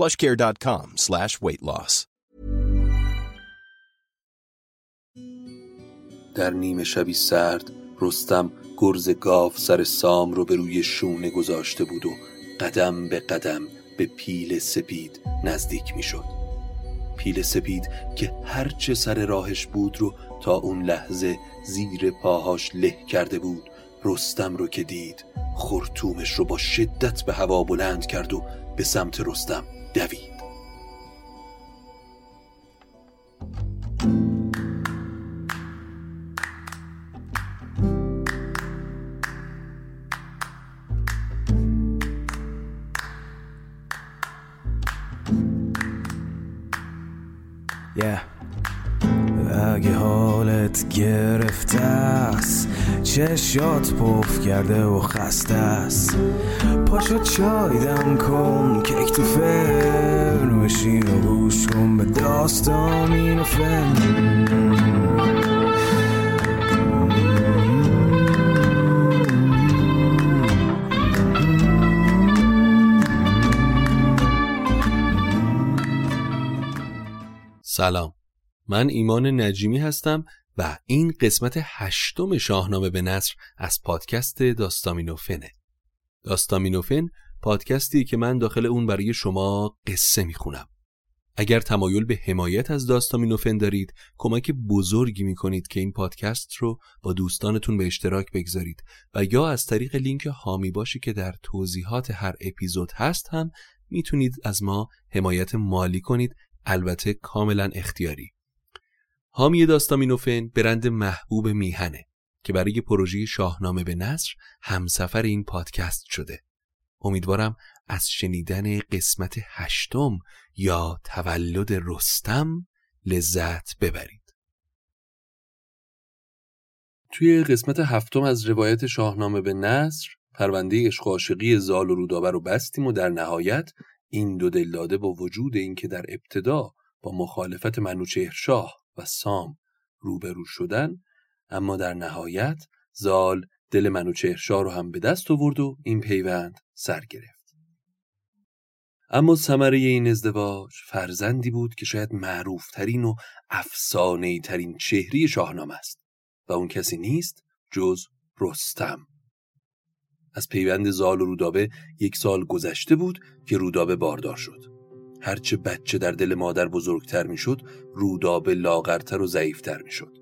plushcare.com/weightloss. در نیمه شبی سرد رستم گرز گاو سر سام رو به روی شونه گذاشته بود و قدم به قدم به پیل سپید نزدیک می شد. پیل سپید که هرچه سر راهش بود رو تا اون لحظه زیر پاهاش له کرده بود. رستم رو که دید خرطومش رو با شدت به هوا بلند کرد و به سمت رستم دوید. اگه حالت گرفته است، چشات پف کرده و خسته است، پاشو چای دم کن، کیک تو فر نوشین و گوش کن به داستان این و فر. سلام، من ایمان نجیمی هستم و این قسمت 8 شاهنامه به نثر از پادکست داستامینوفنه. داستامینوفن پادکستی که من داخل اون برای شما قصه میخونم. اگر تمایل به حمایت از داستامینوفن دارید، کمک بزرگی میکنید که این پادکست رو با دوستانتون به اشتراک بگذارید و یا از طریق لینک حامی باشی که در توضیحات هر اپیزود هست هم میتونید از ما حمایت مالی کنید، البته کاملا اختیاری. حامی داستامینوفن برند محبوب میهنه که برای پروژه شاهنامه به نثر همسفر این پادکست شده. امیدوارم از شنیدن قسمت 8 یا تولد رستم لذت ببرید. توی قسمت 7 از روایت شاهنامه به نثر پرونده عشق و عاشقی زال و رودابه رو بستیم و در نهایت این دو دلداده با وجود اینکه در ابتدا با مخالفت منوچهر شاه و سام روبرو شدن، اما در نهایت زال دل منوچهر شاه رو هم به دست آورد و این پیوند سر گرفت. اما ثمره این ازدواج فرزندی بود که شاید معروفترین و افسانه‌ای ترین چهره شاهنامه است و اون کسی نیست جز رستم. از پیوند زال و رودابه 1 سال گذشته بود که رودابه باردار شد. هرچه بچه در دل مادر بزرگتر می شد، رودابه لاغرتر و ضعیفتر می شد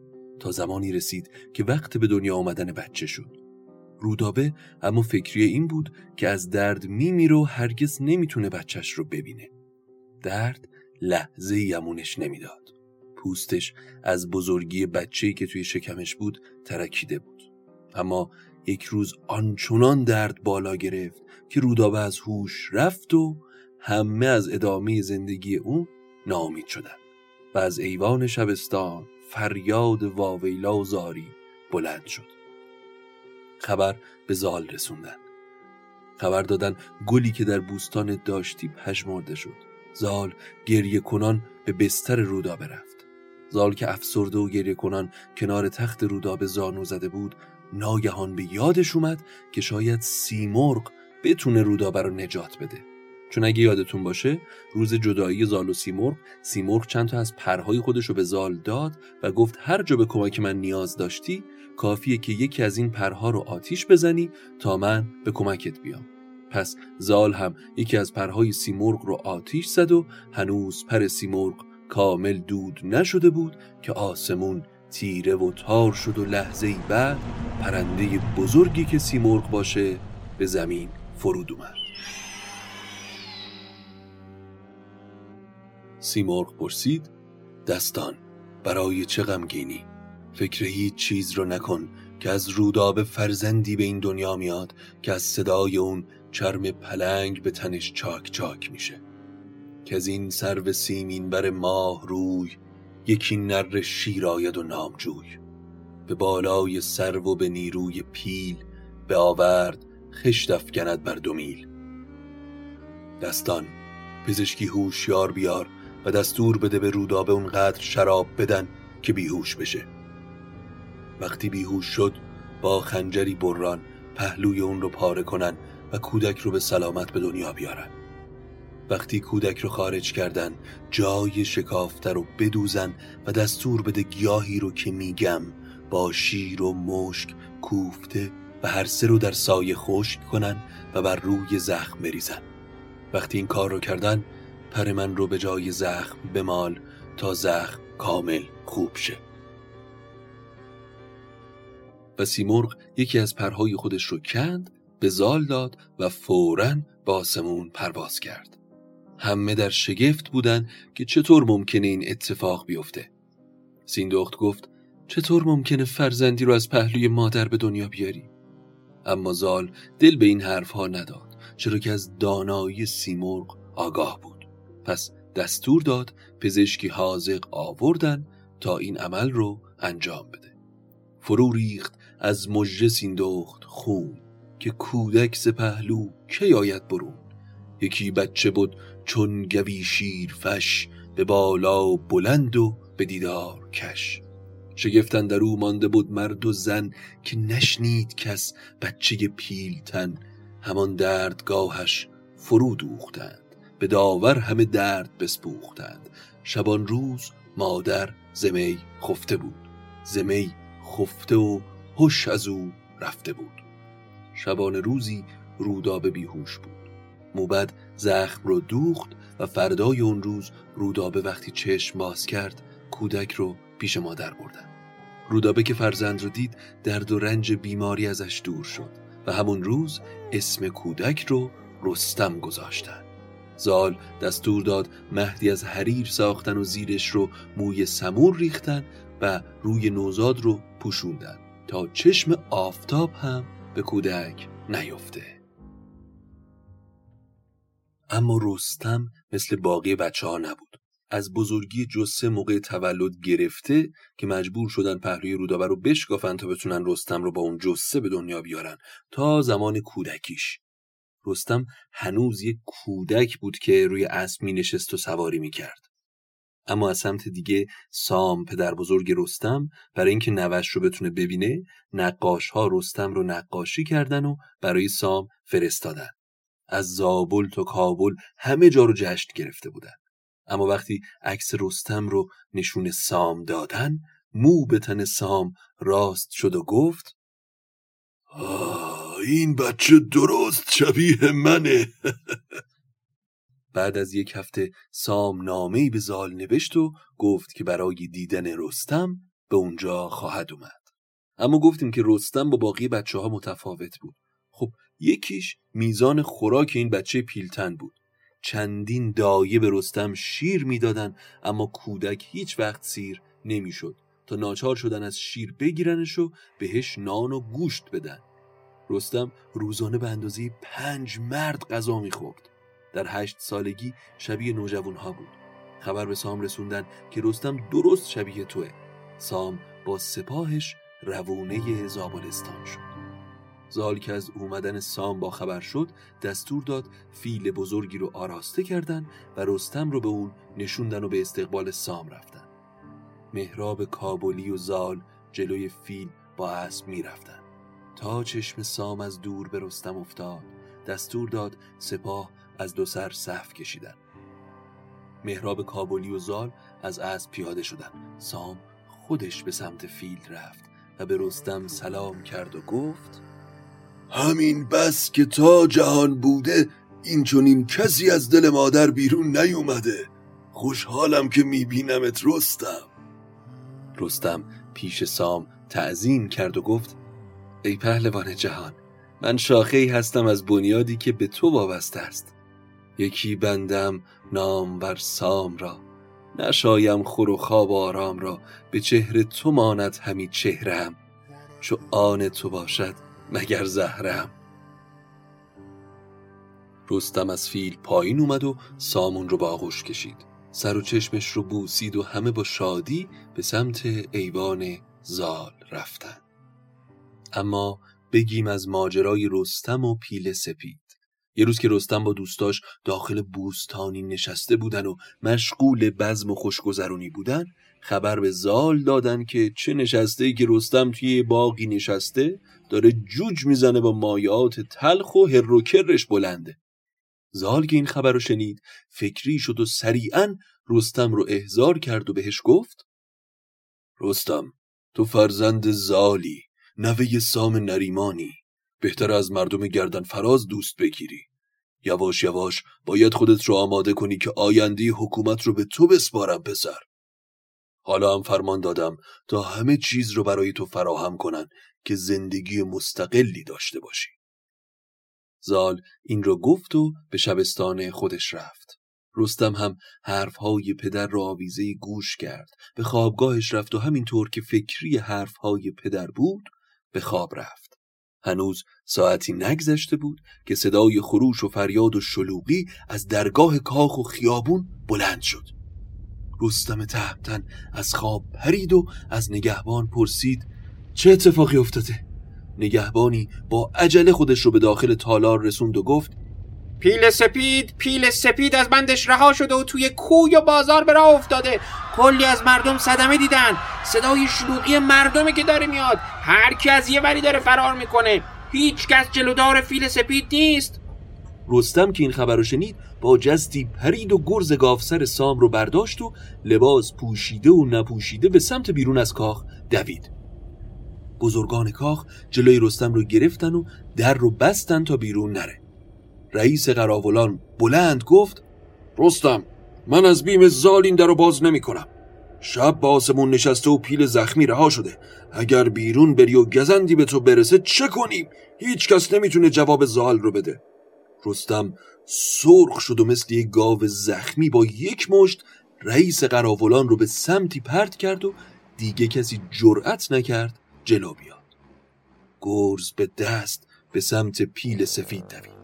تا زمانی رسید که وقت به دنیا آمدن بچه شد. رودابه اما فکری این بود که از درد میمیره و هرگز نمیتونه بچهش رو ببینه. درد لحظه یمونش نمیداد. پوستش از بزرگی بچهی که توی شکمش بود ترکیده بود. اما یک روز آنچنان درد بالا گرفت که رودابه از هوش رفت و همه از ادامه زندگی اون ناامید شدن و از ایوان شبستان فریاد واویلا و زاری بلند شد. خبر به زال رسوندن. خبر دادن گلی که در بوستان داشتی پژمرده شد. زال گریه کنان به بستر رودابه رفت. زال که افسرده و گریه کنان کنار تخت رودابه زانو زده بود، ناگهان به یادش اومد که شاید سیمرغ بتونه رودابه رو نجات بده. چون اگه یادتون باشه روز جدایی زال و سیمرغ چند تا از پرهای خودش رو به زال داد و گفت هر جا به کمک من نیاز داشتی کافیه که یکی از این پرها رو آتیش بزنی تا من به کمکت بیام. پس زال هم یکی از پرهای سیمرغ رو آتیش زد و هنوز پر سیمرغ کامل دود نشده بود که آسمون تیره و تار شد و لحظه‌ای بعد پرنده بزرگی که سیمرغ باشه به زمین فرود اومد. سیمرغ پرسید: دستان برای چه غمگینی؟ فکر هیچ چیز رو نکن که از رودابه فرزندی به این دنیا میاد که از صدای اون چرم پلنگ به تنش چاک چاک میشه، که از این سرو سیمین بر ماه روی یکی نر شیر آید و نامجوی، به بالای سرو و به نیروی پیل به آورد خشت افکند بر دومیل. دستان پزشکی هوشیار بیار و دستور بده به رودابه اونقدر شراب بدن که بیهوش بشه. وقتی بیهوش شد با خنجری بران پهلوی اون رو پاره کنن و کودک رو به سلامت به دنیا بیارن. وقتی کودک رو خارج کردن جای شکافته رو بدوزن و دستور بده گیاهی رو که میگم با شیر و مشک کوفته و هر سه رو در سایه خشک کنن و بر روی زخم بریزن. وقتی این کار رو کردن پر من رو به جای زخم بمال تا زخم کامل خوب شه. و سیمرغ یکی از پرهای خودش رو کند به زال داد و فوراً به آسمون پرواز کرد. همه در شگفت بودن که چطور ممکنه این اتفاق بیفته. سیندخت گفت: چطور ممکنه فرزندی رو از پهلوی مادر به دنیا بیاری؟ اما زال دل به این حرفها نداد، چرا که از دانایی سیمرغ آگاه بود. پس دستور داد پزشکی حاذق آوردن تا این عمل رو انجام بده. فرو ریخت از مژه سیندخت خون که کودک ز پهلو کی آید برون. یکی بچه بود چون گوی شیر فش، به بالا بلند و به دیدار کش. شگفت اندر او مانده بود مرد و زن، که نشنید کس بچه پیلتن. همان دردگاهش فرو دوختند، به داور همه درد بسپوختند. شبان روز مادر زمی خفته بود، زمی خفته و هوش از او رفته بود. شبان روزی رودابه بیهوش بود. موبد زخم رو دوخت و فردای اون روز رودابه وقتی چشم باز کرد کودک رو پیش مادر بردن. رودابه که فرزند رو دید درد و رنج بیماری ازش دور شد و همون روز اسم کودک رو رستم گذاشتن. زال دستور داد مهدی از حریر ساختن و زیرش رو موی سمور ریختن و روی نوزاد رو پوشوندن تا چشم آفتاب هم به کودک نیفته. اما رستم مثل باقی بچه ها نبود. از بزرگی جسه موقع تولد گرفته که مجبور شدن پهلوی رودابه رو بشکافن تا بتونن رستم رو با اون جسه به دنیا بیارن، تا زمان کودکیش رستم هنوز یک کودک بود که روی اسب می نشست و سواری می کرد. اما از سمت دیگه سام پدر بزرگ رستم برای اینکه نوش رو بتونه ببینه، نقاش ها رستم رو نقاشی کردن و برای سام فرستادن. از زابل تا کابل همه جا رو جشن گرفته بودن. اما وقتی عکس رستم رو نشون سام دادن، مو به تن سام راست شد و گفت: این بچه درست شبیه منه. بعد از یک هفته سام نامه‌ای به زال نوشت و گفت که برای دیدن رستم به اونجا خواهد اومد. اما گفتیم که رستم با باقی بچه ها متفاوت بود. خب یکیش میزان خوراک این بچه پیلتن بود. چندین دایه به رستم شیر میدادن اما کودک هیچ وقت سیر نمیشد، تا ناچار شدن از شیر بگیرنش و بهش نان و گوشت بدن. رستم روزانه به اندازه 5 مرد غذا میخورد. در 8 سالگی شبیه نوجوانها بود. خبر به سام رسوندن که رستم درست شبیه توه. سام با سپاهش روونه زابلستان شد. زال که از اومدن سام با خبر شد دستور داد فیل بزرگی رو آراسته کردن و رستم رو به اون نشوندن و به استقبال سام رفتن. مهراب کابلی و زال جلوی فیل با اسب می رفتن. تا چشم سام از دور به رستم افتاد دستور داد سپاه از دو سر صف کشیدن. مهراب کابلی و زال از اسب پیاده شدن. سام خودش به سمت فیل رفت و به رستم سلام کرد و گفت همین بس که تا جهان بوده این چنین کسی از دل مادر بیرون نیومده. خوشحالم که میبینمت رستم. رستم پیش سام تعظیم کرد و گفت ای پهلوان جهان، من شاخه‌ای هستم از بنیادی که به تو وابسته است. یکی بندم نام بر سام را، نشایم خور و خواب آرام را. به چهره تو ماند همی چهرم، چو آن تو باشد مگر زهرم. رستم از فیل پایین اومد و سامون رو با آغوش کشید، سر و چشمش رو بوسید و همه با شادی به سمت ایوان زال رفتن. اما بگیم از ماجرای رستم و پیل سپید. یه روز که رستم با دوستاش داخل بوستانی نشسته بودن و مشغول بزم و خوشگذرونی بودن، خبر به زال دادن که چه نشسته ای که رستم توی باغی نشسته داره جوج میزنه با مایات تلخ و هر و کرش بلنده. زال که این خبر رو شنید فکری شد و سریعا رستم رو احضار کرد و بهش گفت رستم، تو فرزند زالی، نوه سام نریمانی، بهتر از مردم گردن فراز دوست بگیری. یواش یواش باید خودت رو آماده کنی که آینده حکومت رو به تو بسپارم پسر. حالا هم فرمان دادم تا همه چیز رو برای تو فراهم کنن که زندگی مستقلی داشته باشی. زال این رو گفت و به شبستان خودش رفت. رستم هم حرفهای پدر را آویزه گوش کرد، به خوابگاهش رفت و همینطور که فکری حرفهای پدر بود به خواب رفت. هنوز ساعتی نگذشته بود که صدای خروش و فریاد و شلوغی از درگاه کاخ و خیابون بلند شد. رستم تهمتن از خواب پرید و از نگهبان پرسید چه اتفاقی افتاده؟ نگهبانی با عجله خودش رو به داخل تالار رسوند و گفت پیل سپید از بندش رها شده و توی کوی و بازار به راه افتاده. کلی از مردم صدمه دیدن. صدای شلوغی مردمی که داره میاد، هر کی از یه وری داره فرار میکنه. هیچ کس جلودار فیل سپید نیست. رستم که این خبر رو شنید با جستی پرید و گرز گاوسر سام رو برداشت و لباس پوشیده و نپوشیده به سمت بیرون از کاخ دوید. بزرگان کاخ جلوی رستم رو گرفتن و در رو بستن تا بیرون نره. رئیس قراولان بلند گفت رستم، من از بیم زال این در رو باز نمی کنم. شب با آسمون نشسته و پیل زخمی رها شده. اگر بیرون بری و گزندی به تو برسه چه کنیم؟ هیچ کس نمیتونه جواب زال رو بده. رستم سرخ شد و مثل یک گاو زخمی با یک مشت رئیس قراولان رو به سمتی پرت کرد و دیگه کسی جرأت نکرد جلو بیاد. گرز به دست به سمت پیل سفید دوید.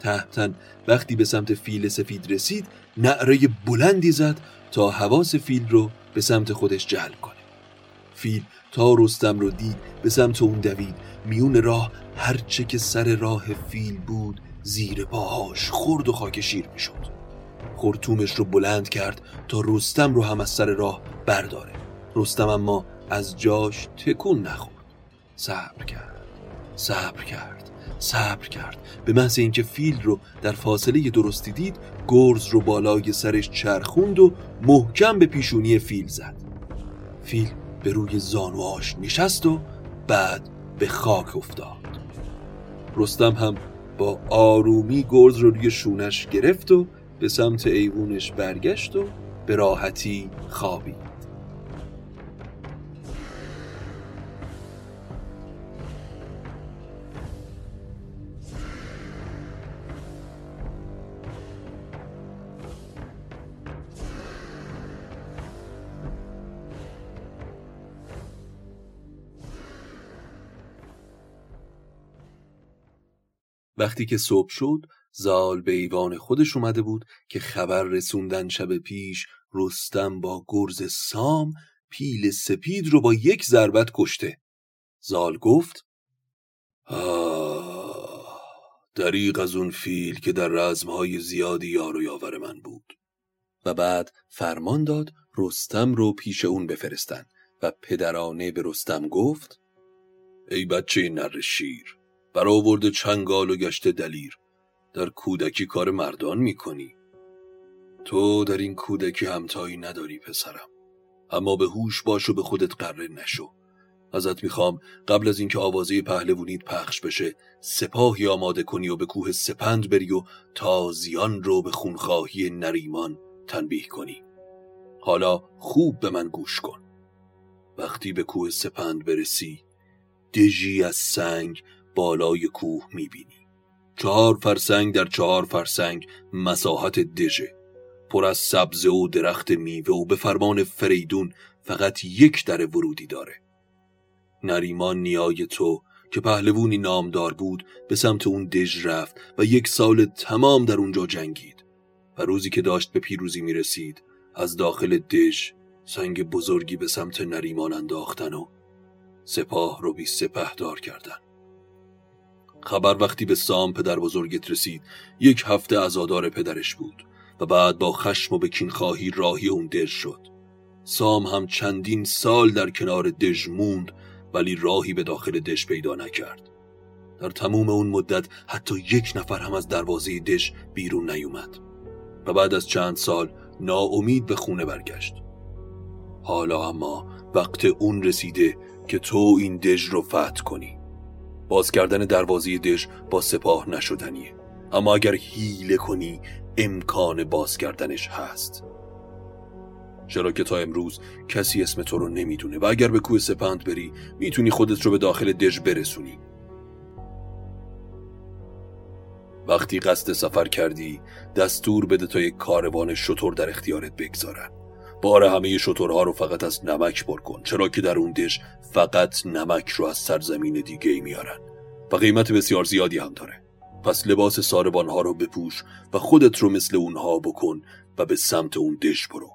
تهمتن وقتی به سمت فیل سفید رسید نعره بلندی زد تا حواس فیل رو به سمت خودش جلب کنه. فیل تا رستم رو دید به سمت اون دوید. میون راه هرچه که سر راه فیل بود زیر پاهاش خرد و خاکشیر می شد. خرطومش رو بلند کرد تا رستم رو هم از سر راه برداره. رستم اما از جاش تکون نخورد. صبر کرد. به محض اینکه فیل رو در فاصله درستی دید گرز رو بالای سرش چرخوند و محکم به پیشونی فیل زد. فیل به روی زانوهاش نشست و بعد به خاک افتاد. رستم هم با آرومی گرز رو روی شونش گرفت و به سمت ایوونش برگشت و به راحتی خوابید. وقتی که صبح شد زال به ایوان خودش اومده بود که خبر رسوندن شب پیش رستم با گرز سام پیل سپید رو با یک ضربت کشته. زال گفت دریغ از اون فیل که در رزمهای زیادی یار و یاور من بود. و بعد فرمان داد رستم رو پیش اون بفرستن و پدرانه به رستم گفت: ای بچه نر شیر، برآورده چنگال و گشته دلیر، در کودکی کار مردان میکنی. تو در این کودکی همتایی نداری پسرم، اما به هوش باش و به خودت قره نشو. ازت میخوام قبل از اینکه آوازه پهلوانیت پخش بشه سپاهی آماده کنی و به کوه سپند بری و تازیان رو به خونخواهی نریمان تنبیه کنی. حالا خوب به من گوش کن. وقتی به کوه سپند برسی، دژی از سنگ بالای کوه میبینی. 4 فرسنگ در 4 فرسنگ مساحت دژه، پر از سبزه و درخت میوه و به فرمان فریدون فقط 1 در ورودی داره. نریمان نیای تو که پهلوانی نامدار بود به سمت اون دژ رفت و 1 سال تمام در اونجا جنگید و روزی که داشت به پیروزی میرسید از داخل دژ سنگ بزرگی به سمت نریمان انداختن و سپاه رو بی سپه دار کردن. خبر وقتی به سام پدر بزرگت رسید 1 هفته عزادار پدرش بود و بعد با خشم و به کینخواهی راهی اون دژ شد. سام هم چندین سال در کنار دژ موند ولی راهی به داخل دژ پیدا نکرد. در تمام اون مدت حتی 1 نفر هم از دروازه دژ بیرون نیومد و بعد از چند سال ناامید به خونه برگشت. حالا اما وقت اون رسیده که تو این دژ رو فتح کنی. باز کردن دروازه دژ با سپاه نشدنیه، اما اگر حیله کنی امکان باز کردنش هست، چرا که تا امروز کسی اسم تو رو نمیدونه و اگر به کوه سپند بری میتونی خودت رو به داخل دژ برسونی. وقتی قصد سفر کردی دستور بده تا 1 کاروان شتر در اختیارت بگذارن. بار همه شترها رو فقط از نمک پر کن، چرا که در اون دژ فقط نمک رو از سرزمین دیگه میارن و قیمت بسیار زیادی هم داره. پس لباس ساربانها رو بپوش و خودت رو مثل اونها بکن و به سمت اون دژ برو.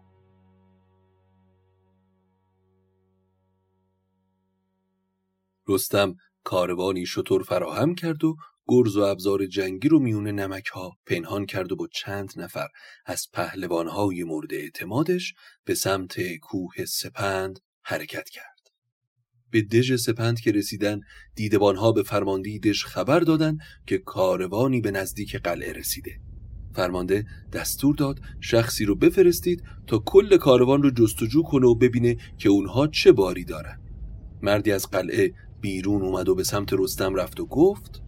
رستم کاروانی شتر فراهم کرد و گرز و ابزار جنگی رو میون نمک ها پنهان کرد و با چند نفر از پهلوانهای مورد اعتمادش به سمت کوه سپند حرکت کرد. به دژ سپند که رسیدن دیدبانها به فرمانده دژ خبر دادن که کاروانی به نزدیک قلعه رسیده. فرمانده دستور داد شخصی رو بفرستید تا کل کاروان رو جستجو کنه و ببینه که اونها چه باری دارن. مردی از قلعه بیرون اومد و به سمت رستم رفت و گفت: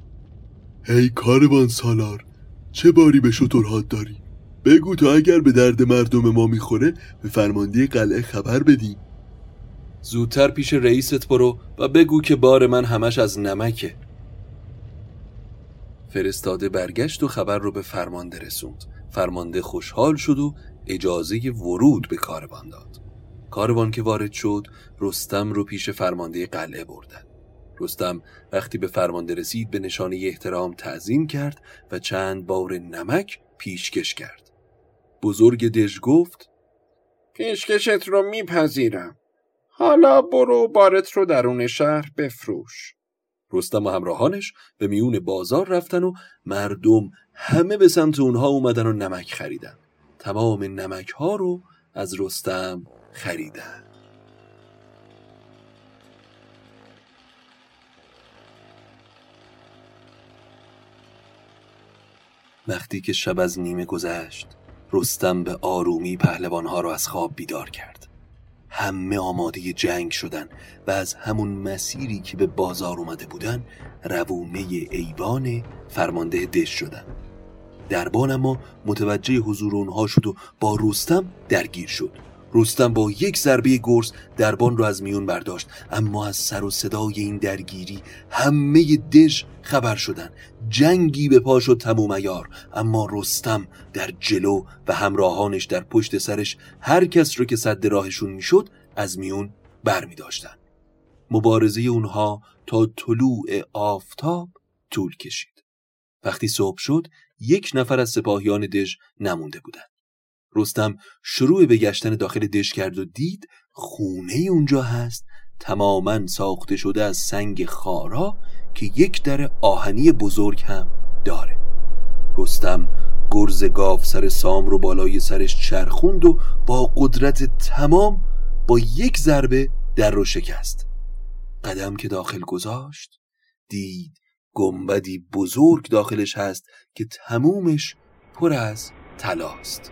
هی کاروان سالار، چه باری به شترهات داری؟ بگو تا اگر به درد مردم ما میخوره به فرمانده قلعه خبر بدیم. زودتر پیش رئیست برو و بگو که بار من همش از نمکه. فرستاده برگشت و خبر رو به فرمانده رسوند. فرمانده خوشحال شد و اجازه ورود به کاروان داد. کاروان که وارد شد رستم رو پیش فرمانده قلعه بردن. رستم وقتی به فرمانده رسید به نشانه احترام تعظیم کرد و چند بار نمک پیشکش کرد. بزرگ دژ گفت: پیشکشت رو میپذیرم، حالا برو بارت رو درون شهر بفروش. رستم و همراهانش به میون بازار رفتن و مردم همه به سمت اونها اومدن و نمک خریدن. تمام نمک ها رو از رستم خریدن. وقتی که شب از نیمه گذشت رستم به آرومی پهلوانها رو از خواب بیدار کرد. همه آماده جنگ شدن و از همون مسیری که به بازار اومده بودن روونه ایوان فرمانده دژ شدن. دربان اما متوجه حضور اونها شد و با رستم درگیر شد. رستم با 1 ضربه گرز دربان رو از میون برداشت، اما از سر و صدای این درگیری همه دژ خبر شدن. جنگی به پا شد تمام عیار، اما رستم در جلو و همراهانش در پشت سرش هر کس رو که سد راهشون میشد از میون بر می داشتن. مبارزه اونها تا طلوع آفتاب طول کشید. وقتی صبح شد 1 نفر از سپاهیان دژ نمونده بودن. رستم شروع به گشتن داخل دژ کرد و دید خونه اونجا هست تماماً ساخته شده از سنگ خارا که یک در آهنی بزرگ هم داره. رستم گرز گاف سر سام رو بالای سرش چرخوند و با قدرت تمام با یک ضربه در رو شکست. قدم که داخل گذاشت دید گنبدی بزرگ داخلش هست که تمومش پر از طلاست.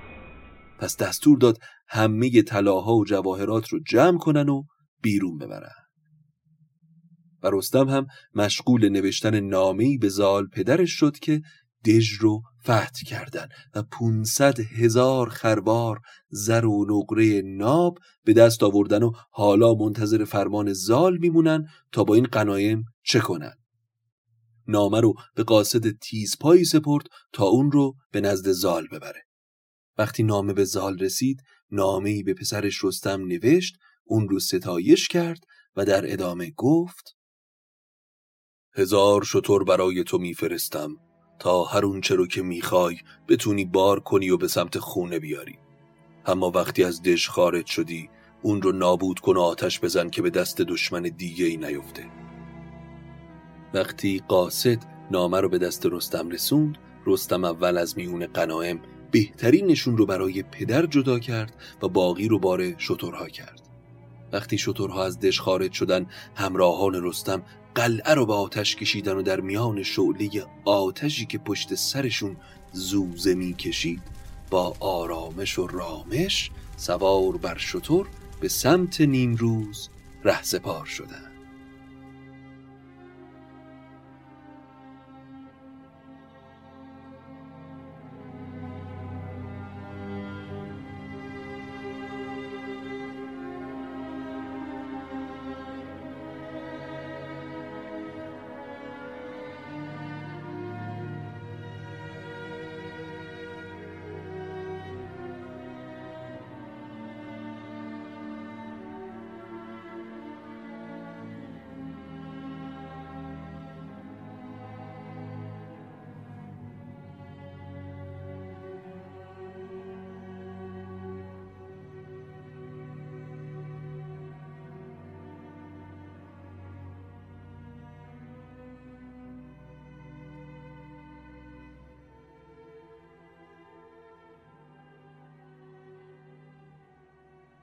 پس دستور داد همه طلاها و جواهرات رو جمع کنن و بیرون ببرن. و رستم هم مشغول نوشتن نامه‌ای به زال پدرش شد که دژ رو فتح کردن و 500,000 خروار زر و نقره ناب به دست آوردن و حالا منتظر فرمان زال میمونن تا با این غنایم چه کنن. نامه رو به قاصد تیزپایی سپرد تا اون رو به نزد زال ببره. وقتی نامه به زال رسید نامه‌ای به پسرش رستم نوشت، اون رو ستایش کرد و در ادامه گفت: 1000 شتر برای تو میفرستم تا هر اونچه رو که میخوای بتونی بار کنی و به سمت خونه بیاری. اما وقتی از دژ خارج شدی اون رو نابود کن و آتش بزن که به دست دشمن دیگه ای نیفته. وقتی قاصد نامه رو به دست رستم رسوند، رستم اول از میون غنایم بهترین نشون رو برای پدر جدا کرد و باقی رو باره شترها کرد. وقتی شترها از دژ خارج شدن، همراهان رستم قلعه رو به آتش کشیدن و در میان شعله آتشی که پشت سرشون زوزه می کشید با آرامش و رامش سوار بر شتر به سمت نیمروز رهسپار شدند.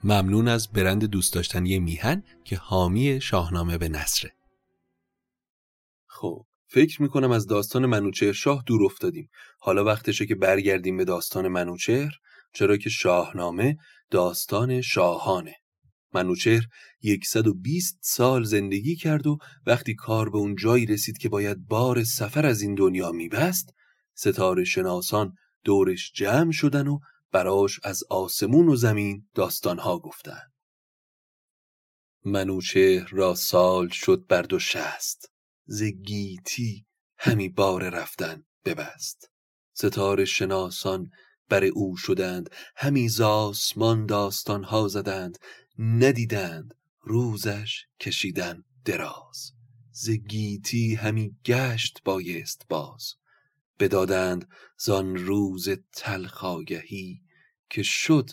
ممنون از برند دوست داشتنی میهن که حامی شاهنامه به نثره. خب فکر میکنم از داستان منوچهر شاه دور افتادیم. حالا وقتشه که برگردیم به داستان منوچهر، چرا که شاهنامه داستان شاهانه. منوچهر 120 سال زندگی کرد و وقتی کار به اون جایی رسید که باید بار سفر از این دنیا میبست، ستاره شناسان دورش جمع شدن و براش از آسمون و زمین داستانها گفتن. منوچهر را سال شد بر 260، ز گیتی همی بار رفتن ببست. ستاره شناسان بر او شدند، همی ز آسمان داستانها زدند. ندیدند روزش کشیدن دراز، ز گیتی همی گشت بایست باز. بدادند زان روز تلخ آگهی، که شد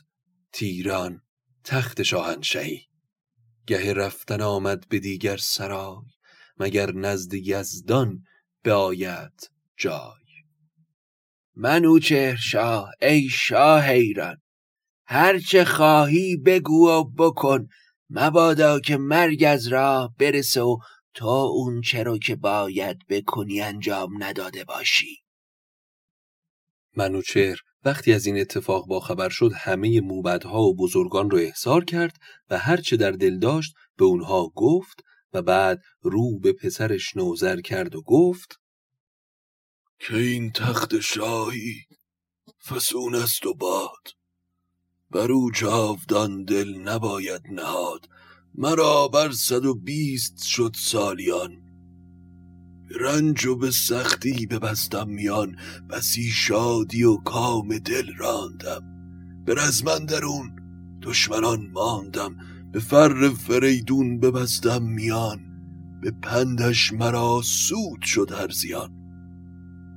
تیران تخت شاهنشهی. گه رفتن آمد به دیگر سرای، مگر نزد یزدان بیاید جای. منوچهر شاه ای شاه ایران، هرچه خواهی بگو و بکن. مبادا که مرگ از راه برسه و تا اون چرا که باید بکنی انجام نداده باشی. منوچهر وقتی از این اتفاق باخبر شد همه موبدها و بزرگان رو احضار کرد و هرچه در دل داشت به اونها گفت و بعد رو به پسرش نوذر کرد و گفت که این تخت شاهی فسون است و باد، برو جاودان دل نباید نهاد. مرا بر 120 شد سالیان، رنج و به سختی ببستم میان. بسی شادی و کام دل راندم، بر از من درون دشمنان ماندم. به فر فریدون ببستم میان، به پندش مرا سود شد هر زیان.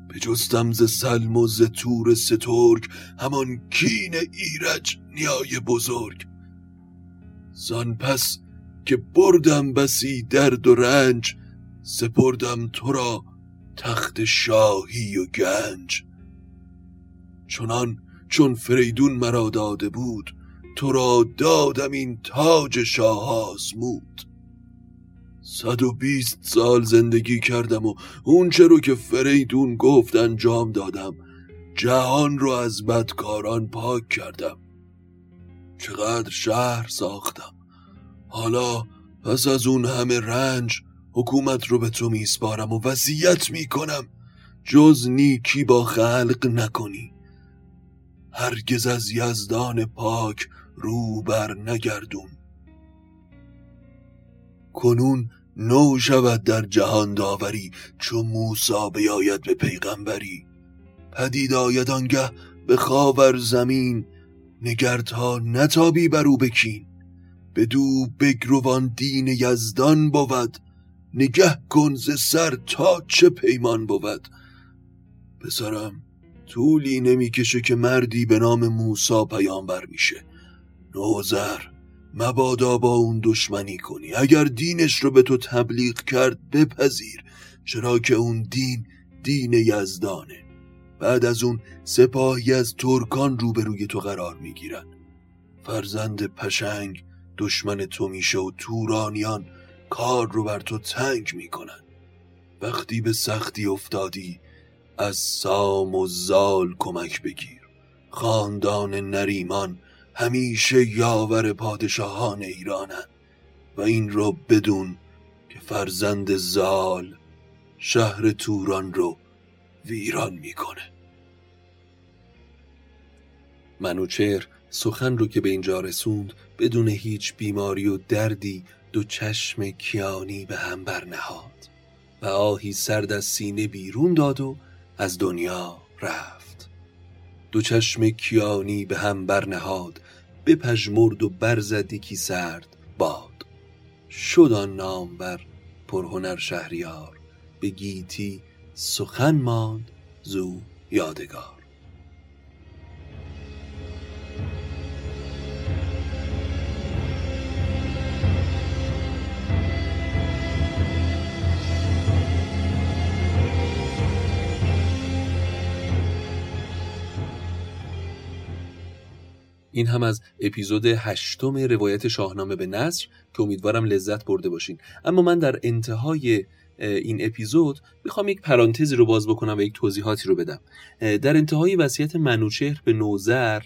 به جستم ز سلم و ز تور سترگ، همان کین ایرج نیای بزرگ. زان پس که بردم بسی درد و رنج، سپردم تو را تخت شاهی و گنج. چنان چون فریدون مرا داده بود، تو را دادم این تاج شاه آزمود. 120 سال زندگی کردم و اون چه رو که فریدون گفت انجام دادم. جهان رو از بدکاران پاک کردم. چقدر شهر ساختم. حالا پس از اون همه رنج حکومت رو به تو میسپارم و وصیت میکنم جز نیکی با خلق نکنی. هرگز از یزدان پاک رو بر نگردون. کنون نو شود در جهان داوری، چون موسی بیاید به پیغمبری. پدید آید آنگه به خاور زمین، نگردها نتابی برو بکین. بدو بگروان دین یزدان بود، نگه کن ز سر تا چه پیمان بود. پسرم طولی نمیکشه که مردی به نام موسی پیامبر میشه. نوذر مبادا با اون دشمنی کنی. اگر دینش رو به تو تبلیغ کرد بپذیر، چرا که اون دین یزدانه. بعد از اون سپاهی از ترکان روبروی تو قرار میگیرن. فرزند پشنگ دشمن تو میشه و تورانیان کار رو بر تو تنگ میکنن. وقتی به سختی افتادی از سام و زال کمک بگیر. خاندان نریمان همیشه یاور پادشاهان ایرانن و این رو بدون که فرزند زال شهر توران رو ویران میکنه. منوچهر سخن رو که به اینجا رسوند بدون هیچ بیماری و دردی دو چشم کیانی به هم برنهاد و آهی سرد از سینه بیرون داد و از دنیا رفت. دو چشم کیانی به هم برنهاد، بپژمرد و برزد یکی سرد باد. شد آن نامور پرهنر شهریار، به گیتی سخن ماند زو یادگار. این هم از اپیزود 8 روایت شاهنامه به نثر که امیدوارم لذت برده باشین. اما من در انتهای این اپیزود میخوام یک پرانتزی رو باز بکنم و یک توضیحاتی رو بدم. در انتهای وصیت منوچهر به نوذر،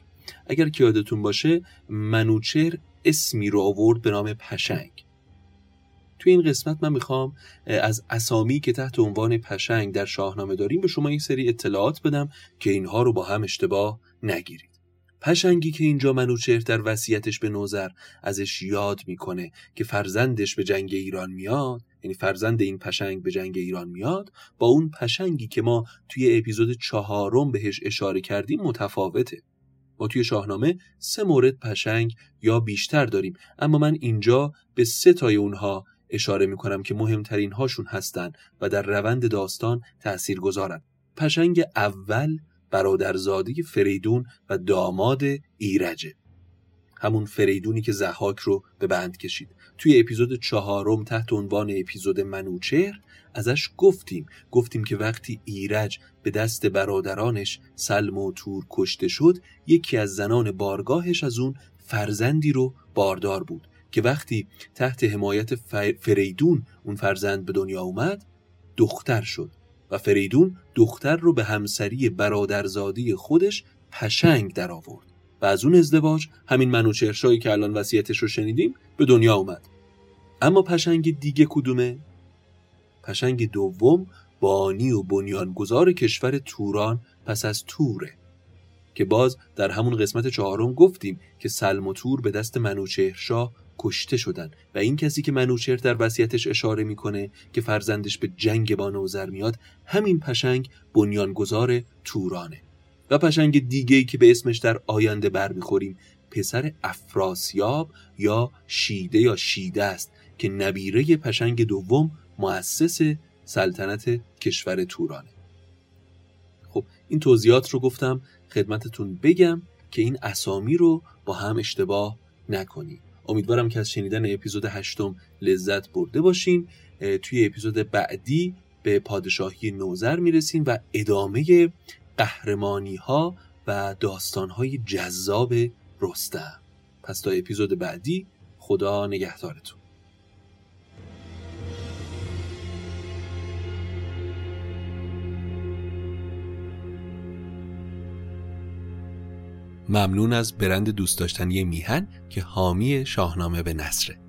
اگر که یادتون باشه، منوچهر اسمی رو آورد به نام پشنگ. تو این قسمت من میخوام از اسامی که تحت عنوان پشنگ در شاهنامه داریم به شما یک سری اطلاعات بدم که اینها رو با هم اشتباه نگیرید. پشنگی که اینجا منوچهر در وصیتش به نوذر ازش یاد میکنه که فرزندش به جنگ ایران میاد، یعنی فرزند این پشنگ به جنگ ایران میاد، با اون پشنگی که ما توی اپیزود 4 بهش اشاره کردیم متفاوته. ما توی شاهنامه 3 مورد پشنگ یا بیشتر داریم، اما من اینجا به 3 تای اونها اشاره میکنم که مهمترین هاشون هستن و در روند داستان تأثیر گذارن. پشنگ اول برادرزاده فریدون و داماد ایرجه، همون فریدونی که ضحاک رو به بند کشید. توی اپیزود 4 تحت عنوان اپیزود منوچهر ازش گفتیم که وقتی ایرج به دست برادرانش سلم و تور کشته شد، یکی از زنان بارگاهش از اون فرزندی رو باردار بود که وقتی تحت حمایت فریدون اون فرزند به دنیا اومد دختر شد و فریدون دختر رو به همسری برادرزادی خودش پشنگ در آورد و از اون ازدواج همین منوچهر شاهی که الان وصیتش رو شنیدیم به دنیا اومد. اما پشنگ دیگه کدومه؟ پشنگ دوم بانی و بنیانگذار کشور توران پس از توره که باز در همون قسمت 4 گفتیم که سلم و تور به دست منوچهر شاه کشته شدن و این کسی که منوچهر در وصیتش اشاره میکنه که فرزندش به جنگ با نوذر میاد، همین پشنگ بنیانگذار تورانه. و پشنگ دیگه‌ای که به اسمش در آینده بر میخوریم پسر افراسیاب یا شیده یا شیده است که نبیره پشنگ دوم مؤسس سلطنت کشور تورانه. خب این توضیحات رو گفتم خدمتتون بگم که این اسامی رو با هم اشتباه نکنید. امیدوارم که از شنیدن اپیزود 8 لذت برده باشین. توی اپیزود بعدی به پادشاهی نوذر میرسیم و ادامه قهرمانی ها و داستان های جذاب رستم. پس تا اپیزود بعدی، خدا نگهدارتون. ممنون از برند دوست داشتنی میهن که حامی شاهنامه به نثره.